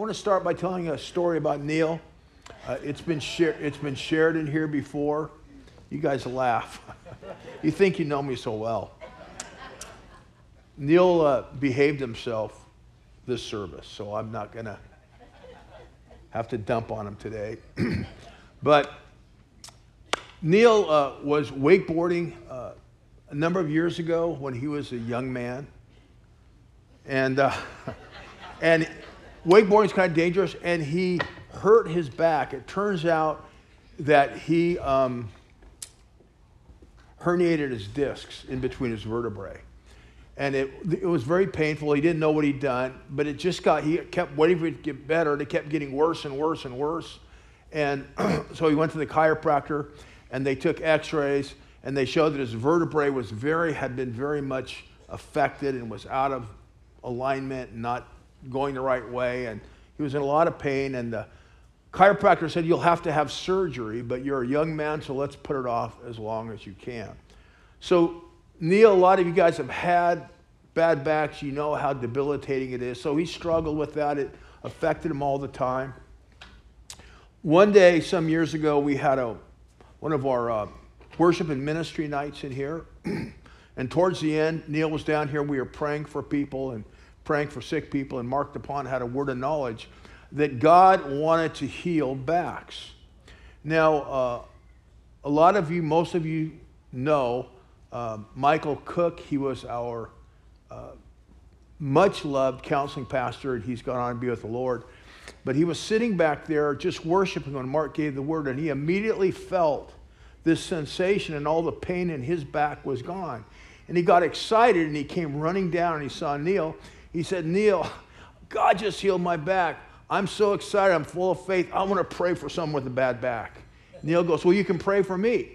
want to start by telling a story about Neil. It's been shared in here before. You guys laugh. You think you know me so well. Neil behaved himself this service, so I'm not going to have to dump on him today. But Neil was wakeboarding a number of years ago when he was a young man. And wakeboarding is kind of dangerous, and he hurt his back. It turns out that he herniated his discs in between his vertebrae. And it was very painful. He didn't know what he'd done, but it just got, he kept waiting for it to get better, and it kept getting worse and worse and worse. And so he went to the chiropractor, and they took x-rays, and they showed that his vertebrae was had been very much affected and was out of alignment, not going the right way, and he was in a lot of pain. And the chiropractor said, "You'll have to have surgery, but you're a young man, so let's put it off as long as you can." So Neil, a lot of you guys have had bad backs. You know how debilitating it is. So he struggled with that. It affected him all the time. One day, some years ago, we had one of our worship and ministry nights in here. And towards the end, Neil was down here. We were praying for people and praying for sick people. And Mark DuPont had a word of knowledge that God wanted to heal backs. Now, a lot of you, most of you know Michael Cook. He was our much-loved counseling pastor, and he's gone on to be with the Lord. But he was sitting back there just worshiping when Mark gave the word, and he immediately felt this sensation, and all the pain in his back was gone. And he got excited, and he came running down, and he saw Neil. He said, "Neil, God just healed my back. I'm so excited. I'm full of faith. I want to pray for someone with a bad back." Neil goes, "Well, you can pray for me."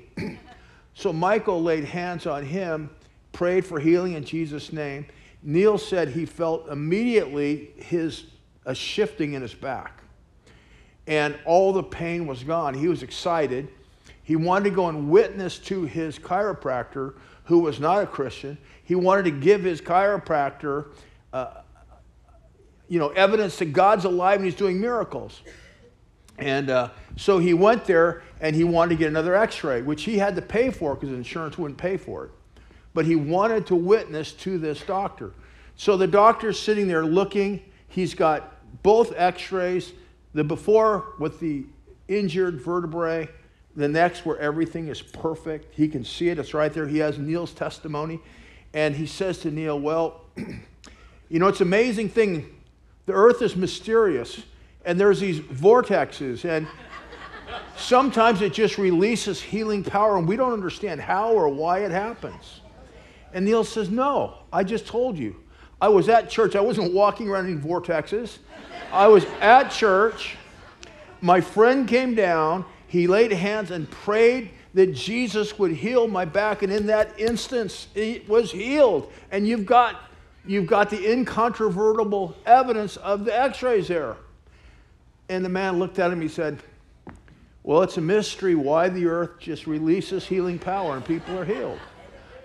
So Michael laid hands on him, prayed for healing in Jesus' name. Neil said he felt immediately a shifting in his back, and all the pain was gone. He was excited. He wanted to go and witness to his chiropractor, who was not a Christian. He wanted to give his chiropractor evidence that God's alive and he's doing miracles. And so he went there, and he wanted to get another x-ray, which he had to pay for because insurance wouldn't pay for it. But he wanted to witness to this doctor. So the doctor's sitting there looking. He's got both x-rays, the before with the injured vertebrae, the next where everything is perfect. He can see it. It's right there. He has Neil's testimony. And he says to Neil, "Well, it's an amazing thing. The earth is mysterious, and there's these vortexes, and sometimes it just releases healing power, and we don't understand how or why it happens." And Neil says, "No, I just told you. I was at church. I wasn't walking around in vortexes. I was at church. My friend came down. He laid hands and prayed that Jesus would heal my back, and in that instance, it was healed. And you've got the incontrovertible evidence of the x-rays there." And the man looked at him. He said, "Well, it's a mystery why the earth just releases healing power and people are healed."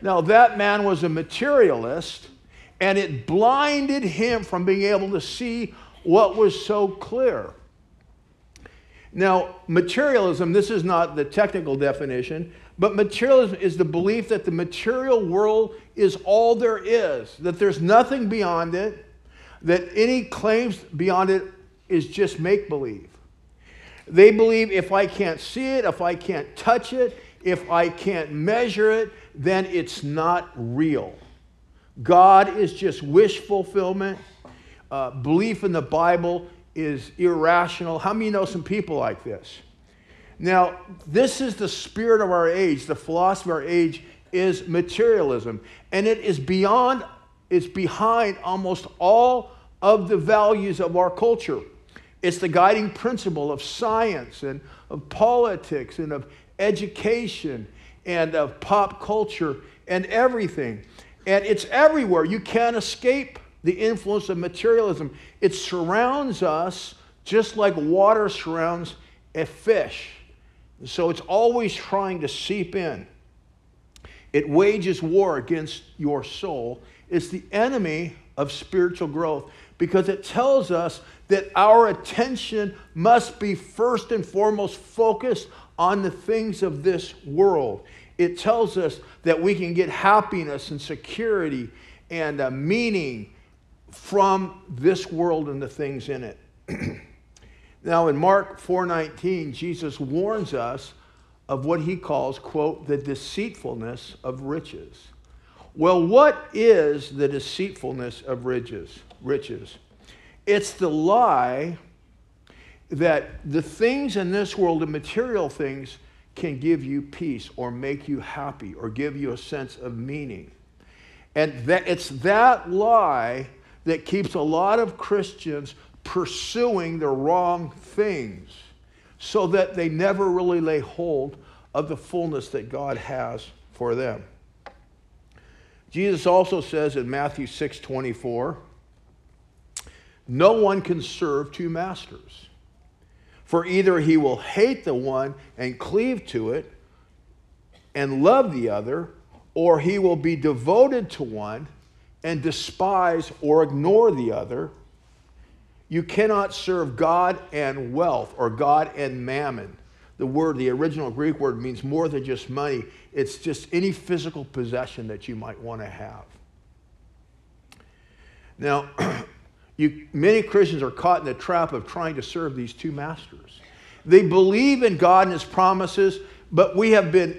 Now, that man was a materialist, and it blinded him from being able to see what was so clear. Now, materialism, this is not the technical definition, but materialism is the belief that the material world is all there is, that there's nothing beyond it, that any claims beyond it is just make-believe. They believe if I can't see it, if I can't touch it, if I can't measure it, then it's not real. God is just wish fulfillment. Belief in the Bible is irrational. How many know some people like this? Now, this is the spirit of our age. The philosophy of our age is materialism, and it is beyond, it's behind almost all of the values of our culture. It's the guiding principle of science and of politics and of education and of pop culture and everything. And it's everywhere. You can't escape the influence of materialism. It surrounds us just like water surrounds a fish. So it's always trying to seep in. It wages war against your soul. It's the enemy of spiritual growth because it tells us that our attention must be first and foremost focused on the things of this world. It tells us that we can get happiness and security and meaning from this world and the things in it. Now in Mark 4:19, Jesus warns us of what he calls, quote, the deceitfulness of riches. Well, what is the deceitfulness of riches? It's the lie that the things in this world, the material things, can give you peace or make you happy or give you a sense of meaning. And that it's that lie that keeps a lot of Christians pursuing the wrong things so that they never really lay hold of the fullness that God has for them. Jesus also says in Matthew 6:24, no one can serve two masters, for either he will hate the one and cleave to it and love the other, or he will be devoted to one and despise or ignore the other. You cannot serve God and wealth, or God and mammon. The word, the original Greek word, means more than just money. It's just any physical possession that you might want to have. Now, many Christians are caught in the trap of trying to serve these two masters. They believe in God and his promises, but we have been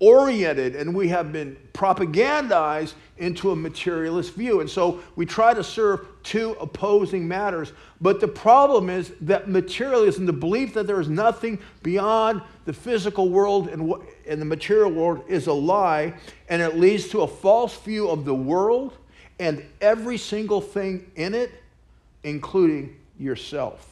oriented and we have been propagandized into a materialist view. And so we try to serve two opposing matters. But the problem is that materialism, the belief that there is nothing beyond the physical world and the material world, is a lie, and it leads to a false view of the world and every single thing in it, including yourself.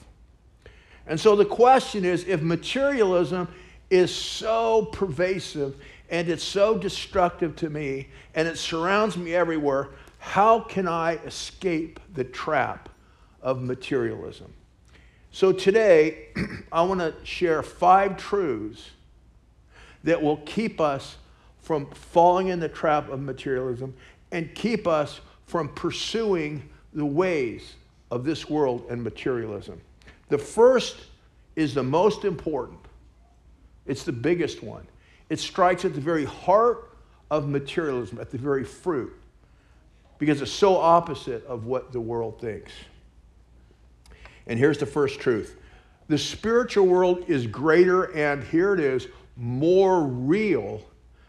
And so the question is, if materialism is so pervasive and it's so destructive to me and it surrounds me everywhere, how can I escape the trap of materialism? So today, I want to share 5 truths that will keep us from falling in the trap of materialism and keep us from pursuing the ways of this world and materialism. The first is the most important. It's the biggest one. It strikes at the very heart of materialism, at the very fruit, because it's so opposite of what the world thinks. And here's the first truth. The spiritual world is greater, and here it is, more real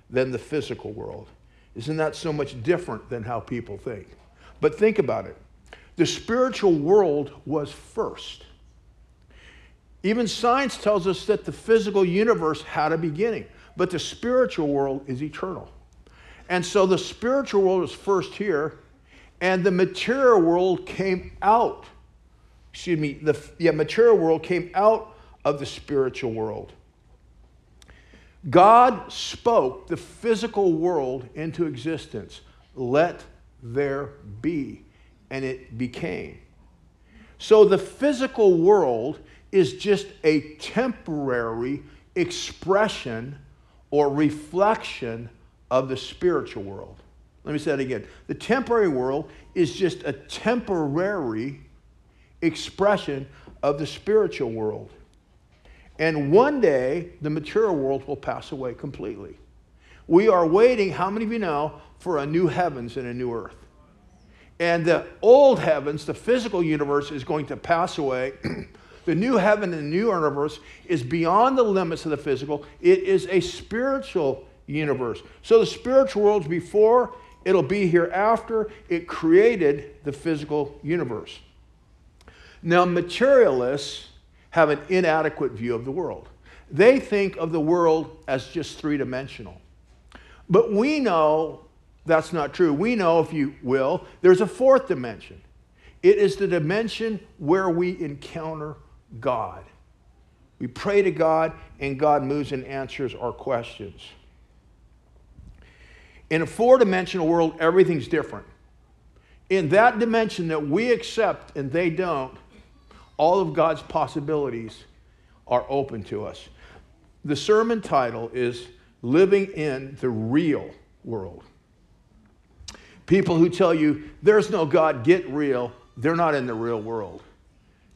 than the physical world. Isn't that so much different than how people think? But think about it. The spiritual world was first. Even science tells us that the physical universe had a beginning, but the spiritual world is eternal. And so the spiritual world was first here, and the material world came out. Excuse me, the material world came out of the spiritual world. God spoke the physical world into existence. Let there be. And it became. So the physical world is just a temporary expression or reflection of the spiritual world. Let me say that again. The temporary world is just a temporary expression of the spiritual world. And one day, the material world will pass away completely. We are waiting, how many of you know, for a new heavens and a new earth. And the old heavens, the physical universe, is going to pass away. The new heaven and the new universe is beyond the limits of the physical. It is a spiritual universe. So the spiritual world's before, it'll be hereafter. It created the physical universe. Now, materialists have an inadequate view of the world. They think of the world as just three-dimensional. But we know that's not true. We know, if you will, there's a fourth dimension. It is the dimension where we encounter God. We pray to God, and God moves and answers our questions. In a four-dimensional world, everything's different. In that dimension that we accept and they don't, all of God's possibilities are open to us. The sermon title is Living in the Real World. People who tell you, there's no God, get real, they're not in the real world.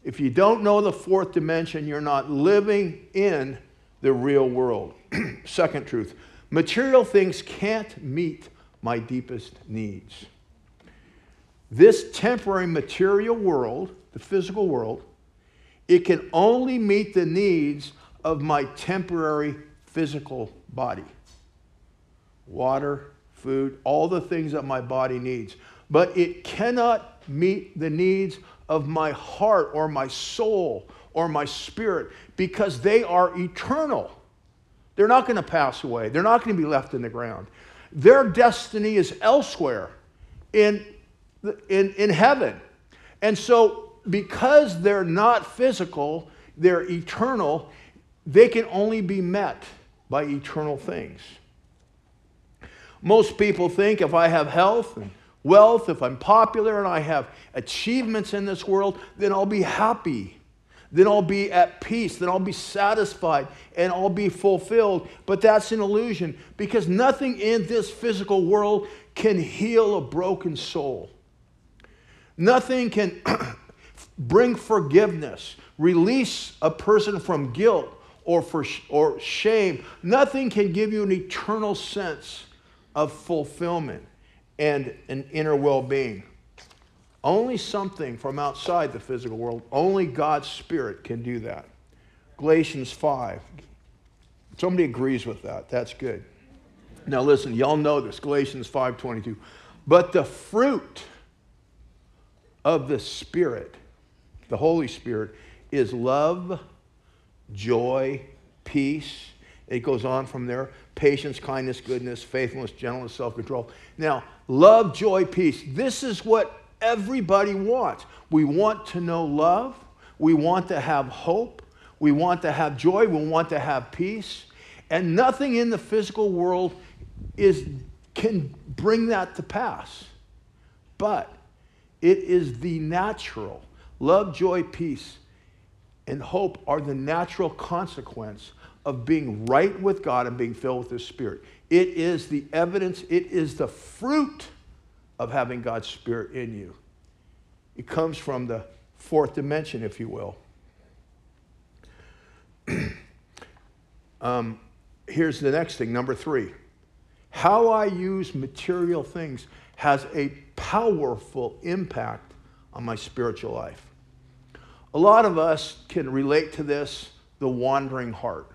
If you don't know the fourth dimension, you're not living in the real world. Second truth, material things can't meet my deepest needs. This temporary material world, the physical world, it can only meet the needs of my temporary physical body. Water, food, all the things that my body needs. But it cannot meet the needs of my heart or my soul or my spirit, because they are eternal. They're not going to pass away. They're not going to be left in the ground. Their destiny is elsewhere, in heaven. And so because they're not physical, they're eternal, they can only be met by eternal things. Most people think if I have health and wealth, if I'm popular and I have achievements in this world, then I'll be happy. Then I'll be at peace. Then I'll be satisfied and I'll be fulfilled. But that's an illusion, because nothing in this physical world can heal a broken soul. Nothing can bring forgiveness, release a person from guilt or shame. Nothing can give you an eternal sense of fulfillment and an inner well-being. Only something from outside the physical world, only God's Spirit can do that. Galatians 5. Somebody agrees with that. That's good. Now listen, y'all know this. Galatians 5:22. But the fruit of the Spirit, the Holy Spirit, is love, joy, peace. It goes on from there. Patience, kindness, goodness, faithfulness, gentleness, self-control. Now, love, joy, peace. This is what everybody wants. We want to know love. We want to have hope. We want to have joy. We want to have peace. And nothing in the physical world can bring that to pass. But it is the natural. Love, joy, peace, and hope are the natural consequence of being right with God and being filled with His Spirit. It is the evidence. It is the fruit of having God's Spirit in you. It comes from the fourth dimension, if you will. Here's the next thing, number three. How I use material things has a powerful impact on my spiritual life. A lot of us can relate to this, the wandering heart.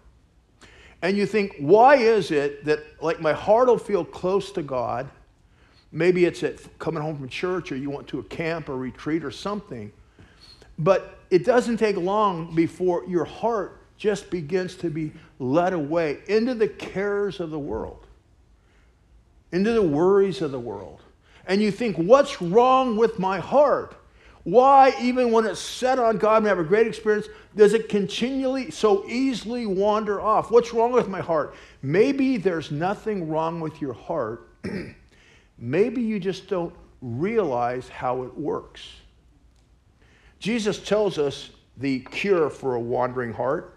And you think, why is it that, like, my heart will feel close to God? Maybe it's at coming home from church, or you went to a camp or retreat or something. But it doesn't take long before your heart just begins to be led away into the cares of the world, into the worries of the world. And you think, what's wrong with my heart? Why, even when it's set on God and have a great experience, does it continually so easily wander off? What's wrong with my heart? Maybe there's nothing wrong with your heart. Maybe you just don't realize how it works. Jesus tells us the cure for a wandering heart.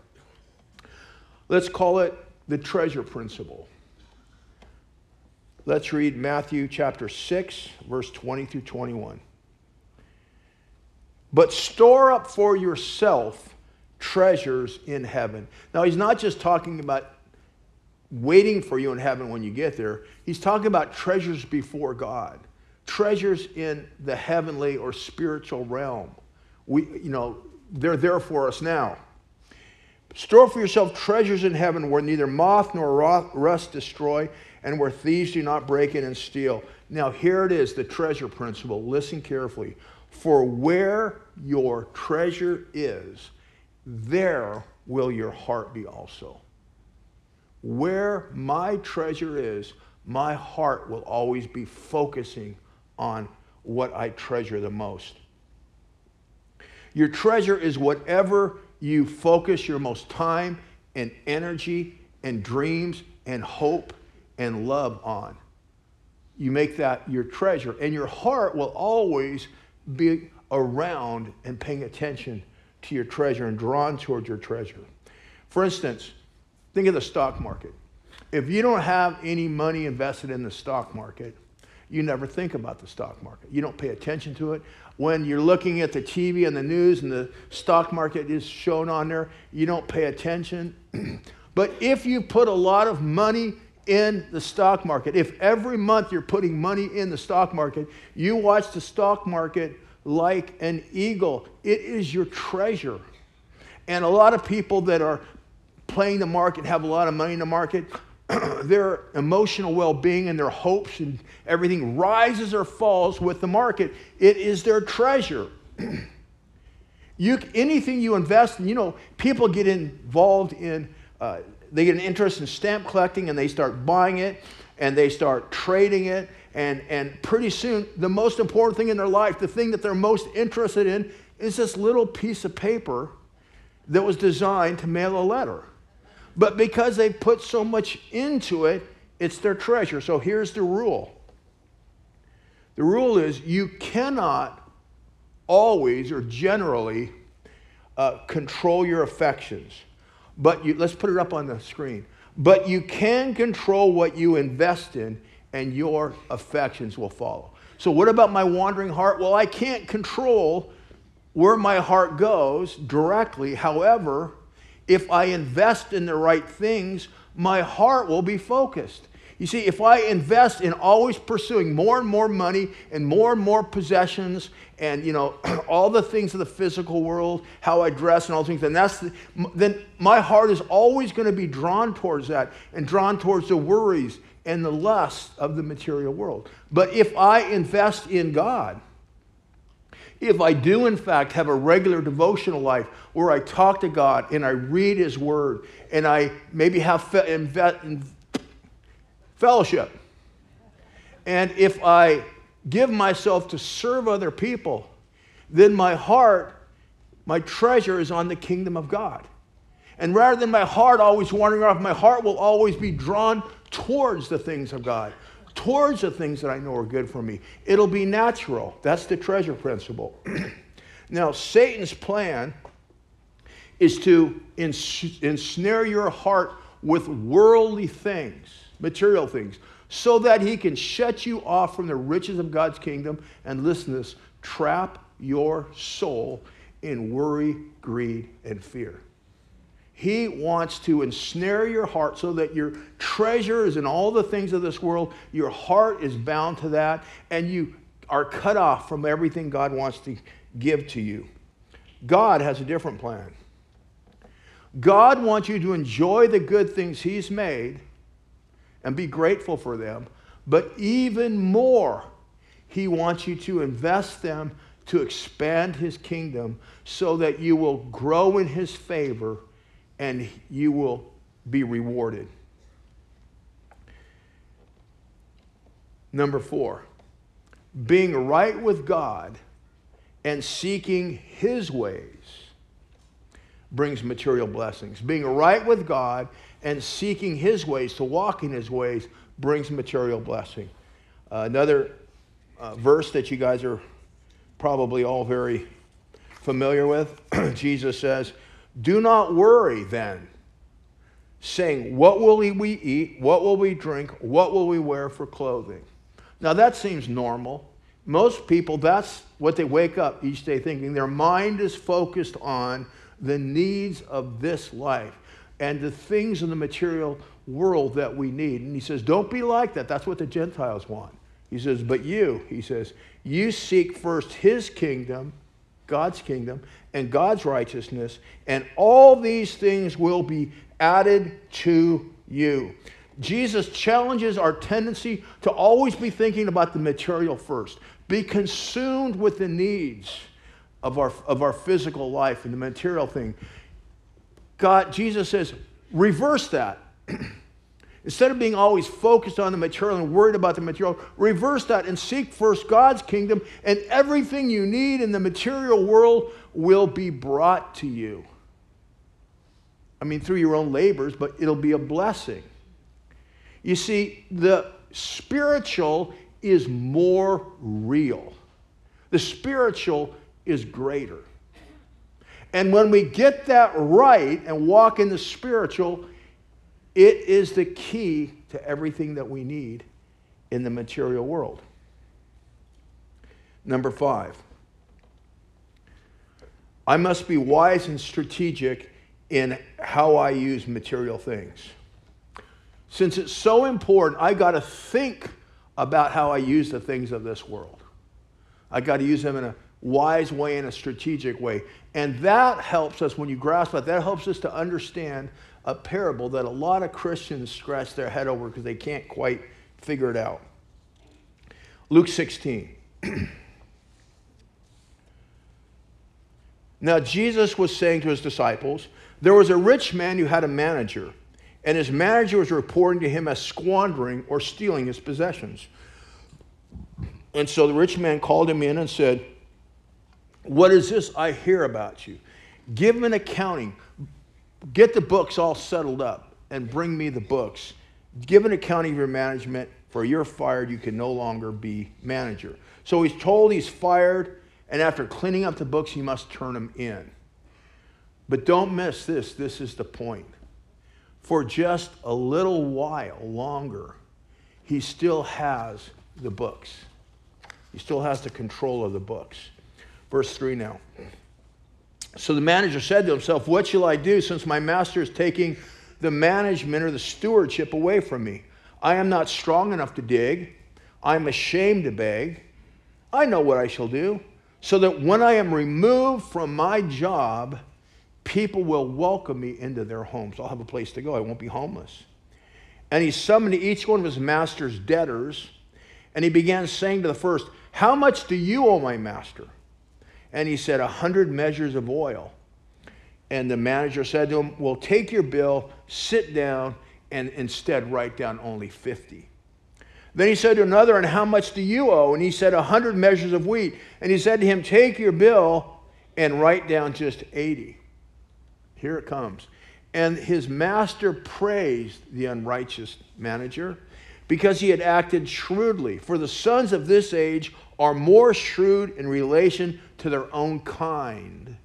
Let's call it the treasure principle. Let's read Matthew chapter 6, verse 20 through 21. But store up for yourself treasures in heaven. Now, he's not just talking about waiting for you in heaven when you get there. He's talking about treasures before God, treasures in the heavenly or spiritual realm. They're there for us now. Store for yourself treasures in heaven, where neither moth nor rust destroy, and where thieves do not break in and steal. Now, here it is, the treasure principle. Listen carefully. For where your treasure is, there will your heart be also. Where my treasure is, my heart will always be focusing on what I treasure the most. Your treasure is whatever you focus your most time and energy and dreams and hope and love on. You make that your treasure, and your heart will always be around and paying attention to your treasure and drawn towards your treasure. For instance, think of the stock market. If you don't have any money invested in the stock market, you never think about the stock market. You don't pay attention to it. When you're looking at the TV and the news and the stock market is shown on there, you don't pay attention. But if you put a lot of money in the stock market, if every month you're putting money in the stock market, you watch the stock market like an eagle. It is your treasure. And a lot of people that are playing the market, have a lot of money in the market, their emotional well-being and their hopes and everything rises or falls with the market. It is their treasure. Anything you invest in, you know, people get involved in, they get an interest in stamp collecting, and they start buying it, and they start trading it, and pretty soon the most important thing in their life, the thing that they're most interested in, is this little piece of paper that was designed to mail a letter. But because they put so much into it, it's their treasure. So here's the rule. The rule is you cannot always or generally control your affections. But let's put it up on the screen. But you can control what you invest in, and your affections will follow. So what about my wandering heart? Well, I can't control where my heart goes directly. However, if I invest in the right things, my heart will be focused. You see, if I invest in always pursuing more and more money and more possessions and, you know, all the things of the physical world, how I dress and all things, then my heart is always going to be drawn towards that and drawn towards the worries and the lust of the material world. But if I invest in God, if I do, in fact, have a regular devotional life where I talk to God and I read His Word and I maybe have fellowship, and if I give myself to serve other people, then my heart, my treasure is on the kingdom of God. And rather than my heart always wandering off, my heart will always be drawn towards the things of God, towards the things that I know are good for me. It'll be natural. That's the treasure principle. Now, Satan's plan is to ensnare your heart with worldly things, material things, so that he can shut you off from the riches of God's kingdom and, listen to this, trap your soul in worry, greed, and fear. He wants to ensnare your heart so that your treasure is in all the things of this world. Your heart is bound to that, and you are cut off from everything God wants to give to you. God has a different plan. God wants you to enjoy the good things He's made and be grateful for them, but even more, He wants you to invest them to expand His kingdom so that you will grow in His favor and you will be rewarded. Number four, being right with God and seeking His ways brings material blessings. Being right with God and seeking His ways, to walk in His ways, brings material blessing. Another verse that you guys are probably all very familiar with, Jesus says, "Do not worry then, saying, what will we eat? What will we drink? What will we wear for clothing?" Now that seems normal. Most people, that's what they wake up each day thinking. Their mind is focused on the needs of this life and the things in the material world that we need. And He says, don't be like that. That's what the Gentiles want. He says, but you, He says, you seek first His kingdom, God's kingdom, and God's righteousness, and all these things will be added to you. Jesus challenges our tendency to always be thinking about the material first. Be consumed with the needs of our physical life and the material thing. Jesus says, reverse that. Instead of being always focused on the material and worried about the material, reverse that and seek first God's kingdom, and everything you need in the material world will be brought to you. I mean, through your own labors, but it'll be a blessing. You see, the spiritual is more real. The spiritual is greater. And when we get that right and walk in the spiritual, it is the key to everything that we need in the material world. Number 5, I must be wise and strategic in how I use material things. Since it's so important, I got to think about how I use the things of this world. I got to use them in a wise way, in a strategic way. And that helps us, when you grasp that, that helps us to understand a parable that a lot of Christians scratch their head over because they can't quite figure it out. Luke 16. Now Jesus was saying to his disciples, there was a rich man who had a manager, and his manager was reporting to him as squandering or stealing his possessions. And so the rich man called him in and said, what is this I hear about you? Give him an accounting. Get the books all settled up and bring me the books. Give an accounting of your management, for you're fired. You can no longer be manager. So he's told he's fired, and after cleaning up the books, he must turn them in. But don't miss this. This is the point. For just a little while longer, he still has the books. He still has the control of the books. Verse 3 now. So the manager said to himself, what shall I do since my master is taking the management or the stewardship away from me? I am not strong enough to dig. I am ashamed to beg. I know what I shall do, so that when I am removed from my job, people will welcome me into their homes. I'll have a place to go. I won't be homeless. And he summoned each one of his master's debtors, and he began saying to the first, how much do you owe my master? And he said, 100 measures of oil. And the manager said to him, well, take your bill, sit down, and instead write down only 50. Then he said to another, and how much do you owe? And he said, 100 measures of wheat. And he said to him, take your bill and write down just 80. Here it comes. And his master praised the unrighteous manager because he had acted shrewdly. For the sons of this age are more shrewd in relation to their own kind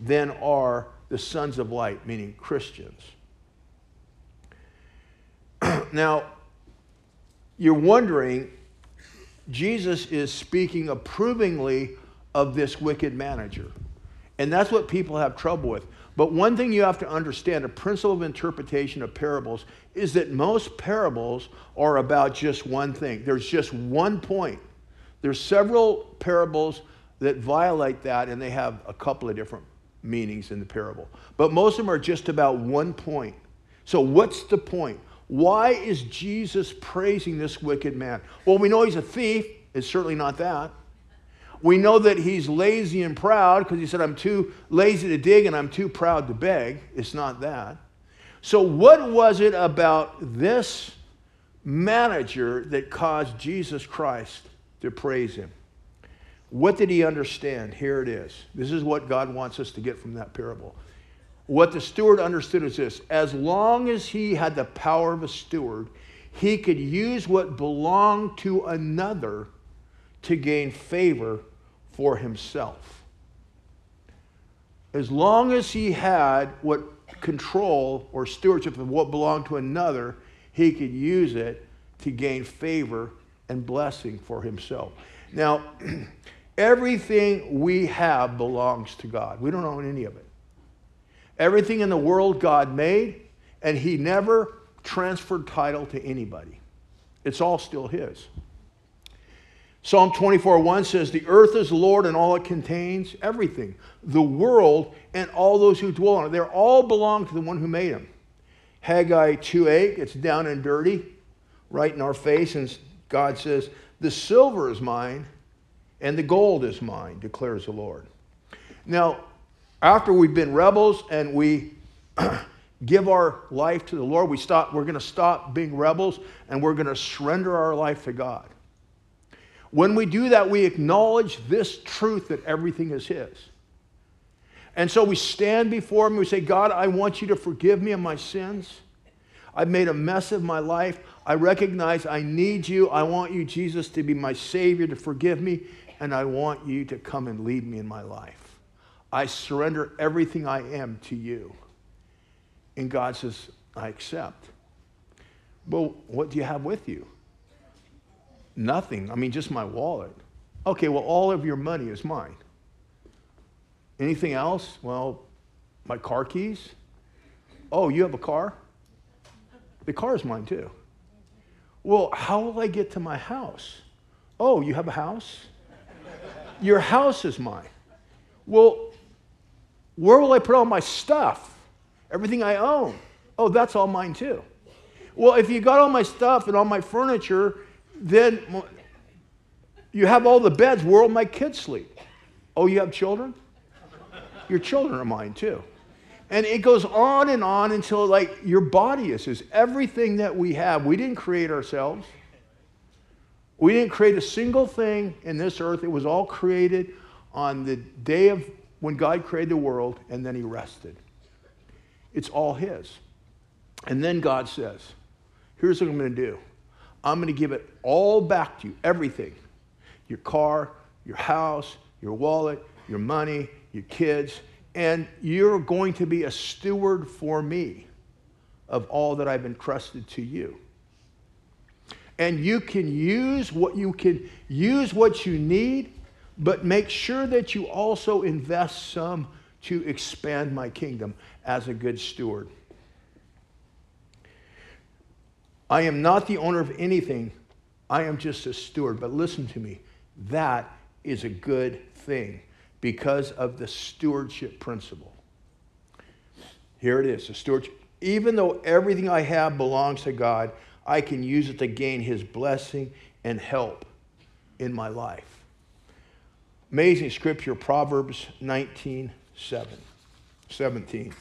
than are the sons of light, meaning Christians. Now, you're wondering, Jesus is speaking approvingly of this wicked manager. And that's what people have trouble with. But one thing you have to understand, a principle of interpretation of parables, is that most parables are about just one thing. There's just one point. There's several parables that violate that, and they have a couple of different meanings in the parable. But most of them are just about one point. So what's the point? Why is Jesus praising this wicked man? Well, we know he's a thief. It's certainly not that. We know that he's lazy and proud because he said, I'm too lazy to dig and I'm too proud to beg. It's not that. So what was it about this manager that caused Jesus Christ to praise him? What did he understand? Here it is. This is what God wants us to get from that parable. What the steward understood is this. As long as he had the power of a steward, he could use what belonged to another to gain favor for himself. As long as he had what control or stewardship of what belonged to another, he could use it to gain favor and blessing for himself. Now, everything we have belongs to God. We don't own any of it. Everything in the world God made, and he never transferred title to anybody. It's all still his. Psalm 24:1 says, the earth is the Lord and all it contains, everything, the world and all those who dwell on it. They all belong to the one who made them. Haggai 2:8, it's down and dirty, right in our face, and God says, the silver is mine and the gold is mine, declares the Lord. Now, after we've been rebels and we give our life to the Lord, we're going to stop being rebels and we're going to surrender our life to God. When we do that, we acknowledge this truth that everything is his. And so we stand before him and we say, God, I want you to forgive me of my sins. I've made a mess of my life. I recognize I need you. I want you, Jesus, to be my Savior, to forgive me, and I want you to come and lead me in my life. I surrender everything I am to you. And God says, I accept. Well, what do you have with you? Nothing. I mean, just my wallet. Okay, well, all of your money is mine. Anything else? Well, my car keys. Oh, you have a car? The car is mine too. Well, how will I get to my house? Oh, you have a house? Your house is mine. Well, where will I put all my stuff? Everything I own? Oh, that's all mine too. Well, if you got all my stuff and all my furniture, then you have all the beds. Where will my kids sleep? Oh, you have children? Your children are mine too. And it goes on until like your body is everything that we have. We didn't create ourselves. We didn't create a single thing in this earth. It was all created on the day of when God created the world, and then he rested. It's all his. And then God says, here's what I'm going to do. I'm going to give it all back to you, everything. Your car, your house, your wallet, your money, your kids. And you're going to be a steward for me of all that I've entrusted to you. And you can use what you need, but make sure that you also invest some to expand my kingdom as a good steward. I am not the owner of anything. I am just a steward. But listen to me. That is a good thing because of the stewardship principle. Here it is, the stewardship. Even though everything I have belongs to God, I can use it to gain his blessing and help in my life. Amazing scripture, Proverbs 19:17.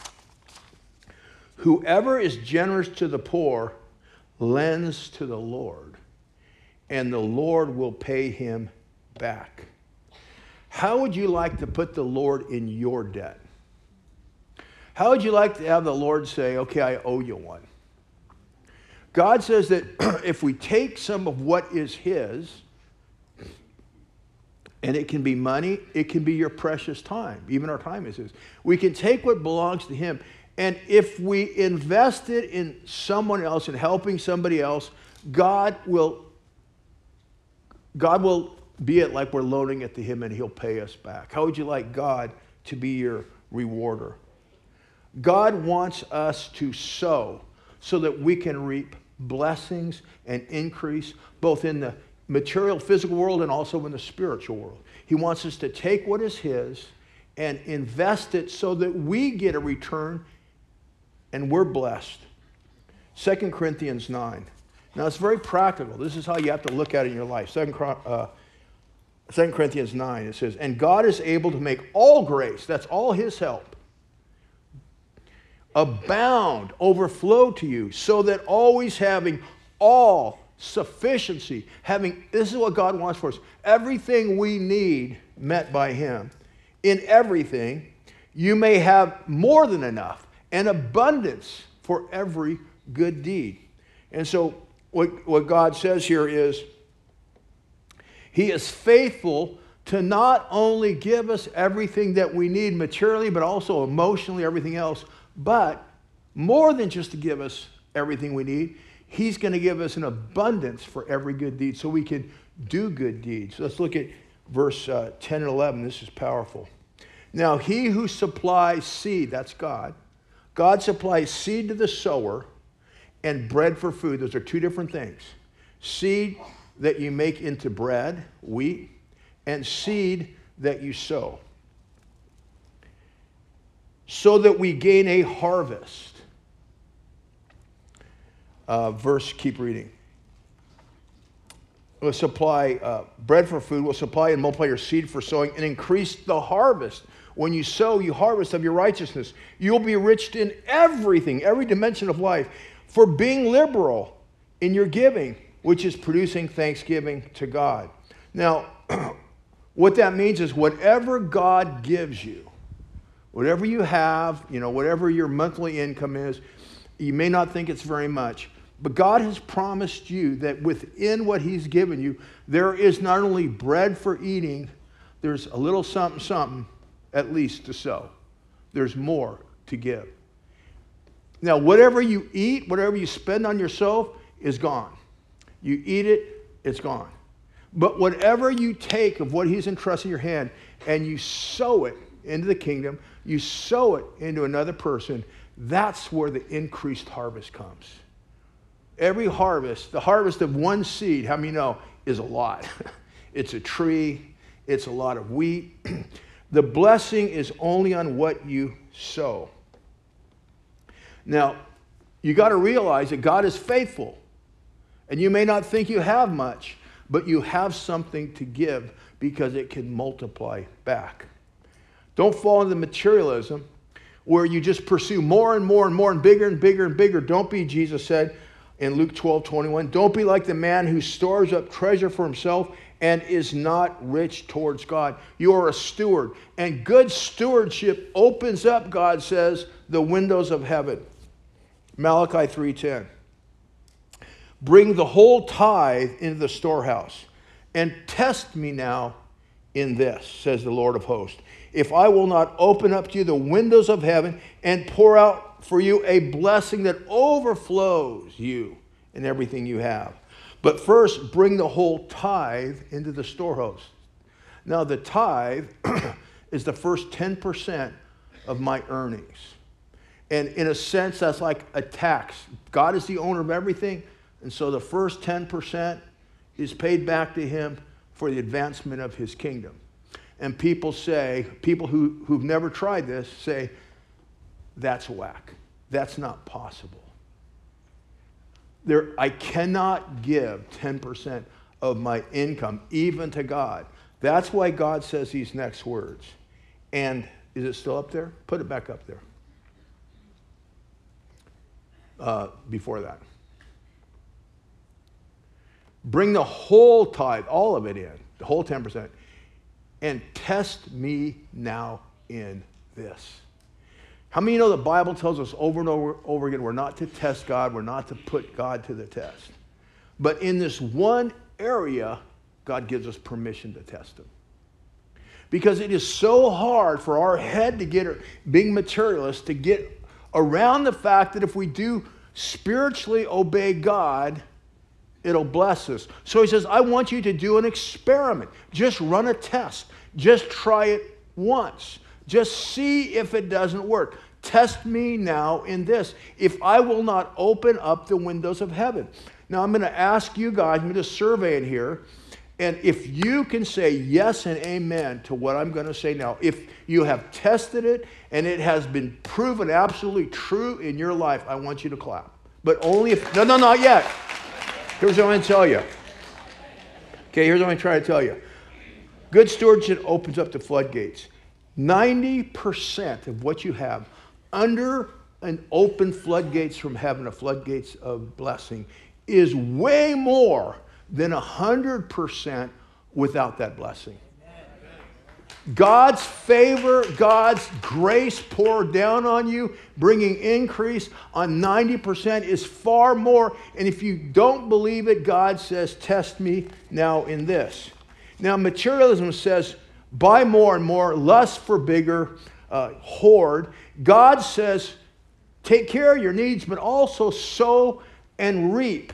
Whoever is generous to the poor lends to the Lord, and the Lord will pay him back. How would you like to put the Lord in your debt? How would you like to have the Lord say, okay, I owe you one? God says that if we take some of what is his, and it can be money, it can be your precious time, even our time is his. We can take what belongs to him, and if we invest it in someone else and helping somebody else, God will be it like we're loaning it to him and he'll pay us back. How would you like God to be your rewarder? God wants us to sow so that we can reap blessings and increase both in the material, physical world and also in the spiritual world. He wants us to take what is his and invest it so that we get a return and we're blessed. 2 Corinthians 9. Now, it's very practical. This is how you have to look at it in your life. 2 Corinthians 9, it says, and God is able to make all grace, that's all his help, abound, overflow to you, so that always having all sufficiency, this is what God wants for us, everything we need met by him. In everything, you may have more than enough, an abundance for every good deed. And so what God says here is, he is faithful to not only give us everything that we need materially, but also emotionally, everything else, but more than just to give us everything we need, he's going to give us an abundance for every good deed so we can do good deeds. Let's look at verse 10 and 11. This is powerful. Now, he who supplies seed, that's God. God supplies seed to the sower and bread for food. Those are two different things. Seed that you make into bread, wheat, and seed that you sow, so that we gain a harvest. Keep reading. Will supply bread for food, will supply and multiply your seed for sowing, and increase the harvest. When you sow, you harvest of your righteousness. You'll be enriched in everything, every dimension of life, for being liberal in your giving, which is producing thanksgiving to God. Now, what that means is whatever God gives you, whatever you have, whatever your monthly income is, you may not think it's very much, but God has promised you that within what he's given you, there is not only bread for eating, there's a little something, something, at least to sow. There's more to give. Now, whatever you eat, whatever you spend on yourself is gone. You eat it, it's gone. But whatever you take of what he's entrusted in your hand and you sow it into the kingdom, you sow it into another person, that's where the increased harvest comes. Every harvest, the harvest of one seed, how many know, is a lot. It's a tree. It's a lot of wheat. The blessing is only on what you sow. Now, you got to realize that God is faithful. And you may not think you have much, but you have something to give because it can multiply back. Don't fall into materialism where you just pursue more and more and more and bigger and bigger and bigger. Don't be, Jesus said in Luke 12:21, don't be like the man who stores up treasure for himself and is not rich towards God. You are a steward. And good stewardship opens up, God says, the windows of heaven. Malachi 3:10. Bring the whole tithe into the storehouse and test me now in this, says the Lord of hosts. If I will not open up to you the windows of heaven and pour out for you a blessing that overflows you and everything you have. But first, bring the whole tithe into the storehouse. Now, the tithe is the first 10% of my earnings. And in a sense, that's like a tax. God is the owner of everything. And so the first 10% is paid back to him for the advancement of his kingdom. And people say, people who've never tried this say, that's whack. That's not possible. I cannot give 10% of my income, even to God. That's why God says these next words. And is it still up there? Put it back up there. Before that. Bring the whole tithe, all of it in, the whole 10%, and test me now in this. How many of you know the Bible tells us over and over again, we're not to test God, we're not to put God to the test. But in this one area, God gives us permission to test him. Because it is so hard for our head to get, being materialist, to get around the fact that if we do spiritually obey God, it'll bless us. So he says, I want you to do an experiment. Just run a test. Just try it once. Just see if it doesn't work. Test me now in this, if I will not open up the windows of heaven. Now I'm going to ask you guys, I'm going to survey it here. And if you can say yes and amen to what I'm going to say now, if you have tested it and it has been proven absolutely true in your life, I want you to clap. But only if, no, not yet. Here's what I'm going to tell you. Okay, here's what I'm going to try to tell you. Good stewardship opens up the floodgates. 90% of what you have under an open floodgates from heaven, a floodgates of blessing, is way more than 100% without that blessing. God's favor, God's grace poured down on you, bringing increase on 90% is far more. And if you don't believe it, God says, test me now in this. Now, materialism says, buy more and more, lust for bigger, hoard. God says, take care of your needs, but also sow and reap,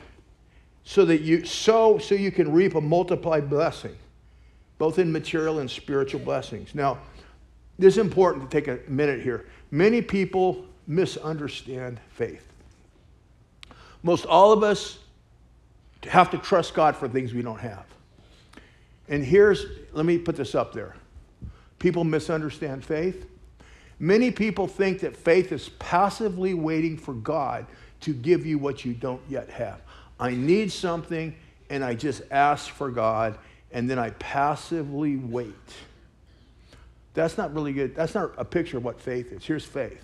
so that you sow so you can reap a multiplied blessing, both in material and spiritual blessings. Now, this is important to take a minute here. Many people misunderstand faith. Most all of us have to trust God for things we don't have. And here's, let me put this up there. People misunderstand faith. Many people think that faith is passively waiting for God to give you what you don't yet have. I need something, and I just ask for God, and then I passively wait. That's not really good. That's not a picture of what faith is. Here's faith.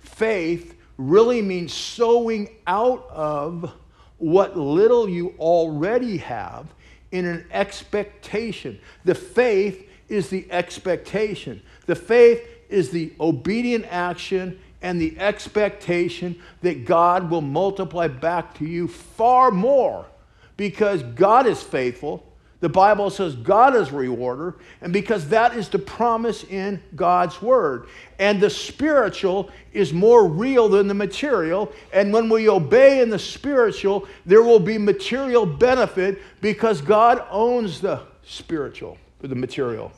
Faith really means sowing out of what little you already have in an expectation. The faith is the expectation. The faith is the obedient action and the expectation that God will multiply back to you far more, because God is faithful The Bible says God is a rewarder, and because that is the promise in God's word. And the spiritual is more real than the material, and when we obey in the spiritual, there will be material benefit because God owns the spiritual, or the material.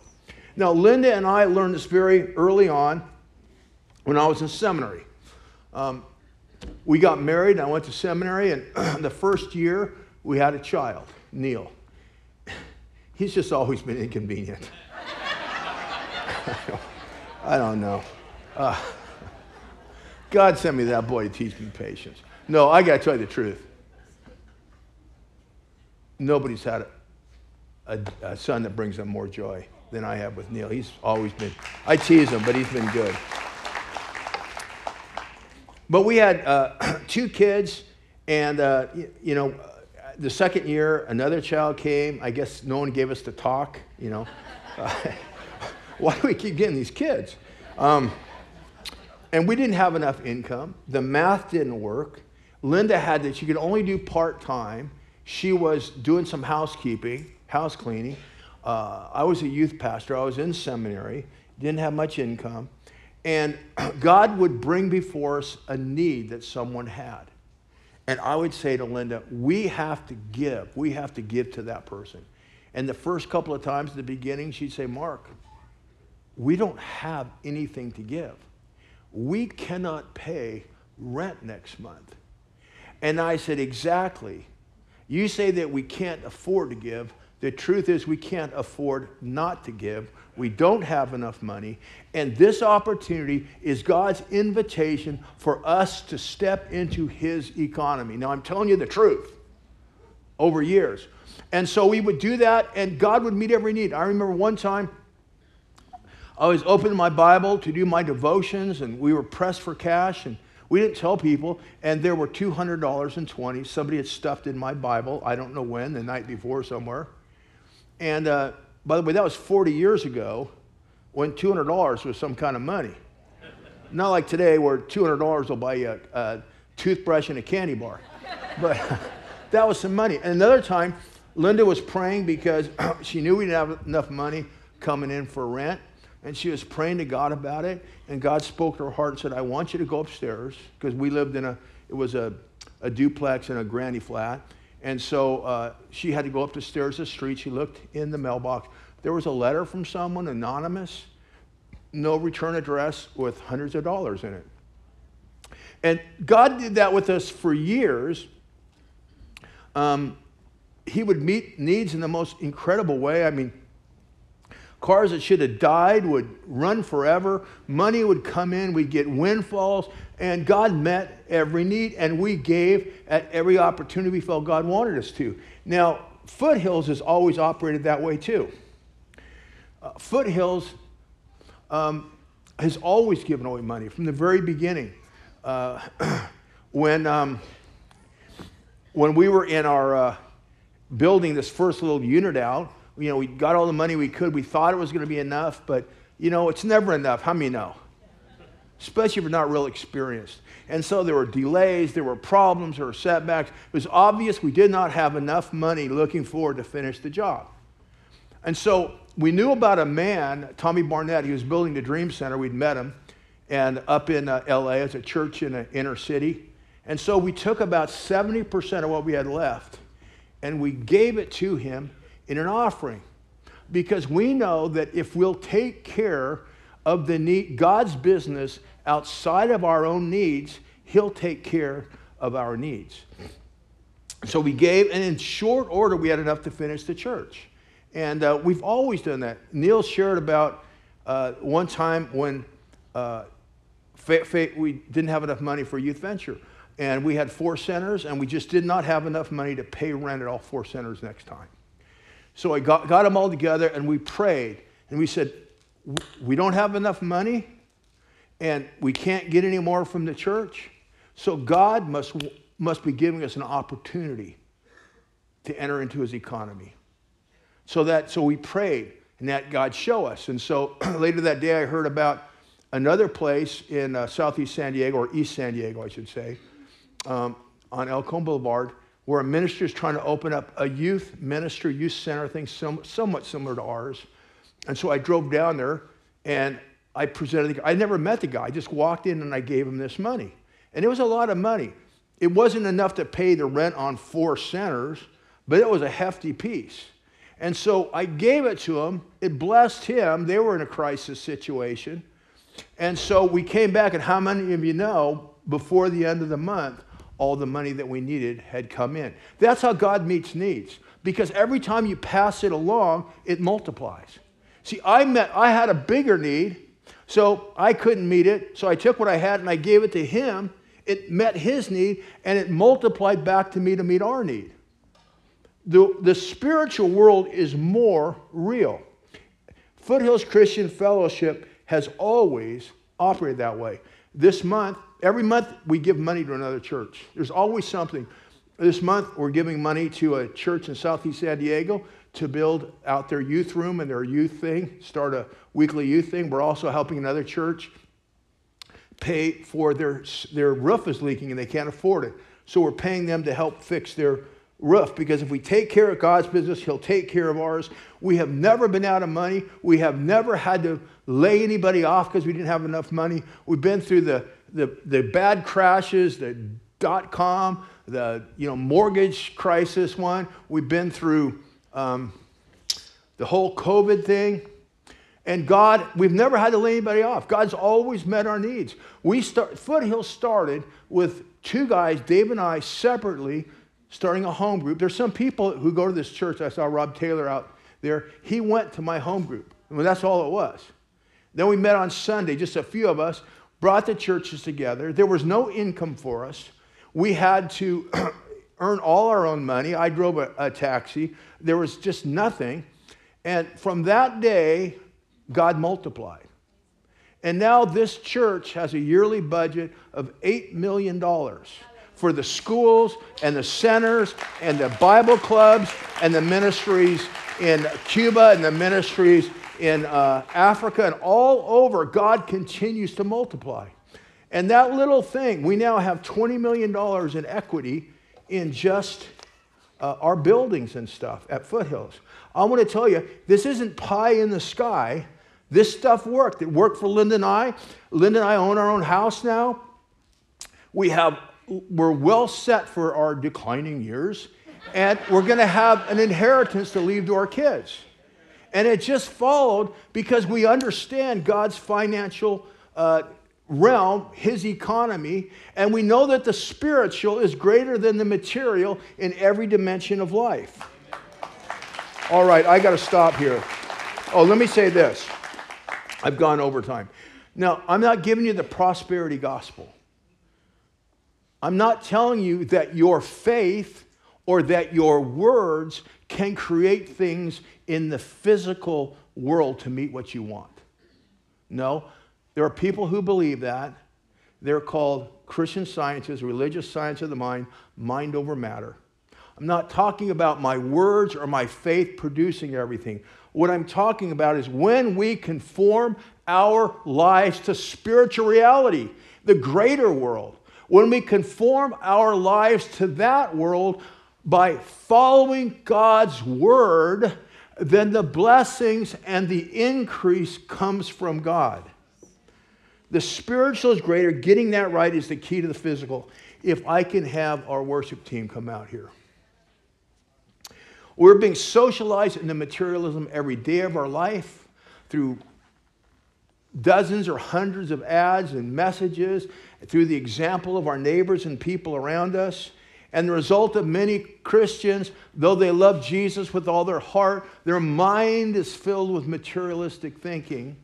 Now, Linda and I learned this very early on when I was in seminary. We got married, I went to seminary, and the first year we had a child, Neil. He's just always been inconvenient. I don't know. God sent me that boy to teach me patience. No, I got to tell you the truth. Nobody's had a son that brings them more joy than I have with Neil. He's always been, I tease him, but he's been good. But we had two kids, and, you know, the second year, another child came. I guess no one gave us the talk, you know. Why do we keep getting these kids? And we didn't have enough income. The math didn't work. Linda had that she could only do part-time. She was doing some housekeeping, house cleaning. I was a youth pastor. I was in seminary. Didn't have much income. And God would bring before us a need that someone had. And I would say to Linda, we have to give. We have to give to that person. And the first couple of times at the beginning, she'd say, Mark, we don't have anything to give. We cannot pay rent next month. And I said, exactly. You say that we can't afford to give. The truth is we can't afford not to give. We don't have enough money. And this opportunity is God's invitation for us to step into his economy. Now, I'm telling you the truth over years. And so we would do that, and God would meet every need. I remember one time I was opening my Bible to do my devotions, and we were pressed for cash, and we didn't tell people, and there were $200.20. Somebody had stuffed in my Bible, I don't know when, the night before somewhere. And by the way, that was 40 years ago when $200 was some kind of money. Not like today where $200 will buy you a toothbrush and a candy bar. But that was some money. And another time, Linda was praying because she knew we didn't have enough money coming in for rent. And she was praying to God about it. And God spoke to her heart and said, I want you to go upstairs. Because we lived in a duplex and a granny flat. And so she had to go up the stairs of the street. She looked in the mailbox. There was a letter from someone, anonymous, no return address, with hundreds of dollars in it. And God did that with us for years. He would meet needs in the most incredible way. I mean, cars that should have died would run forever. Money would come in. We'd get windfalls. And God met every need, and we gave at every opportunity we felt God wanted us to. Now, Foothills has always operated that way, too. Foothills has always given away money from the very beginning. When we were in our building this first little unit out, you know, we got all the money we could. We thought it was going to be enough, but, you know, it's never enough. How many know? Especially if you're not real experienced. And so there were delays, there were problems, there were setbacks. It was obvious we did not have enough money looking forward to finish the job. And so we knew about a man, Tommy Barnett. He was building the Dream Center. We'd met him, and up in L.A. It's a church in the inner city. And so we took about 70% of what we had left, and we gave it to him in an offering, because we know that if we'll take care of the need, God's business outside of our own needs, he'll take care of our needs. So we gave, and in short order, we had enough to finish the church. And we've always done that. Neil shared about one time when we didn't have enough money for Youth Venture, and we had four centers, and we just did not have enough money to pay rent at all four centers next time. So I got them all together, and we prayed, and we said, we don't have enough money, and we can't get any more from the church, so God must be giving us an opportunity to enter into his economy. So we prayed, and that God show us. And so later that day, I heard about another place in southeast San Diego, or east San Diego, I should say, on El Cone Boulevard, where a minister is trying to open up a youth ministry, youth center thing, somewhat similar to ours. And so I drove down there and I presented the guy. I never met the guy. I just walked in and I gave him this money. And it was a lot of money. It wasn't enough to pay the rent on 4 centers, but it was a hefty piece. And so I gave it to him. It blessed him. They were in a crisis situation. And so we came back, and how many of you know, before the end of the month, all the money that we needed had come in. That's how God meets needs, because every time you pass it along, it multiplies. See, I had a bigger need, so I couldn't meet it. So I took what I had and I gave it to him. It met his need, and it multiplied back to me to meet our need. The spiritual world is more real. Foothills Christian Fellowship has always operated that way. This month, every month, we give money to another church. There's always something. This month, we're giving money to a church in Southeast San Diego to build out their youth room and their youth thing, start a weekly youth thing. We're also helping another church pay for their roof is leaking and they can't afford it. So we're paying them to help fix their roof, because if we take care of God's business, he'll take care of ours. We have never been out of money. We have never had to lay anybody off because we didn't have enough money. We've been through the bad crashes, the dot-com, the mortgage crisis one. We've been through the whole COVID thing. And God, we've never had to lay anybody off. God's always met our needs. Foothill started with 2 guys, Dave and I, separately, starting a home group. There's some people who go to this church. I saw Rob Taylor out there. He went to my home group. I mean, that's all it was. Then we met on Sunday, just a few of us, brought the churches together. There was no income for us. We had to earn all our own money. I drove a taxi. There was just nothing. And from that day, God multiplied. And now this church has a yearly budget of $8 million. For the schools and the centers and the Bible clubs and the ministries in Cuba and the ministries in Africa and all over, God continues to multiply. And that little thing, we now have $20 million in equity in just our buildings and stuff at Foothills. I want to tell you, this isn't pie in the sky. This stuff worked. It worked for Linda and I. Linda and I own our own house now. We're well set for our declining years, and we're going to have an inheritance to leave to our kids. And it just followed because we understand God's financial realm, his economy, and we know that the spiritual is greater than the material in every dimension of life. All right, I got to stop here. Oh, let me say this. I've gone over time. Now, I'm not giving you the prosperity gospel. I'm not telling you that your faith or that your words can create things in the physical world to meet what you want. No, there are people who believe that. They're called Christian sciences, religious science of the mind, mind over matter. I'm not talking about my words or my faith producing everything. What I'm talking about is when we conform our lives to spiritual reality, the greater world. When we conform our lives to that world by following God's word, then the blessings and the increase comes from God. The spiritual is greater. Getting that right is the key to the physical. If I can have our worship team come out here. We're being socialized into materialism every day of our life through dozens or hundreds of ads and messages, through the example of our neighbors and people around us. And the result of many Christians, though they love Jesus with all their heart, their mind is filled with materialistic thinking.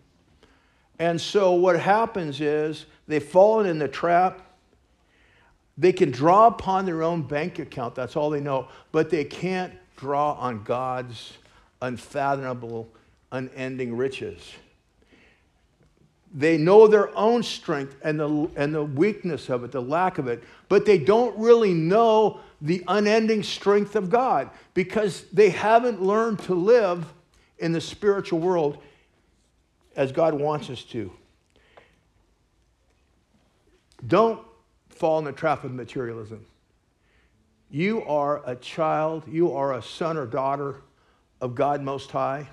And so what happens is they've fallen in the trap. They can draw upon their own bank account, that's all they know, but they can't draw on God's unfathomable, unending riches. They know their own strength and the weakness of it, the lack of it, but they don't really know the unending strength of God because they haven't learned to live in the spiritual world as God wants us to. Don't fall in the trap of materialism. You are a child, you are a son or daughter of God Most High.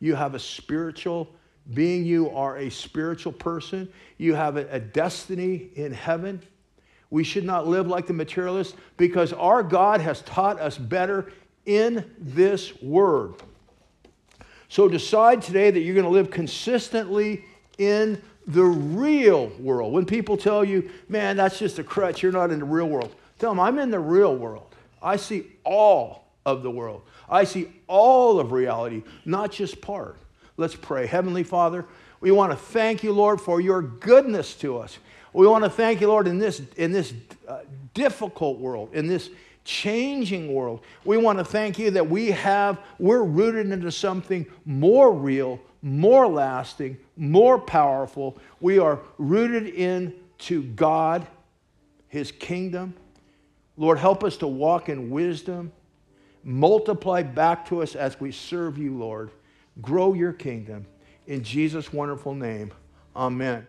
You have a spiritual being, you are a spiritual person. You have a destiny in heaven. We should not live like the materialists because our God has taught us better in this word. So decide today that you're going to live consistently in the real world. When people tell you, man, that's just a crutch, you're not in the real world. Tell them, I'm in the real world. I see all of the world. I see all of reality, not just part. Let's pray. Heavenly Father, we want to thank you, Lord, for your goodness to us. We want to thank you, Lord, in this difficult world, in this changing world. We want to thank you that we're rooted into something more real, more lasting, more powerful. We are rooted into God, His kingdom. Lord, help us to walk in wisdom. Multiply back to us as we serve you, Lord. Grow your kingdom. In Jesus' wonderful name, amen.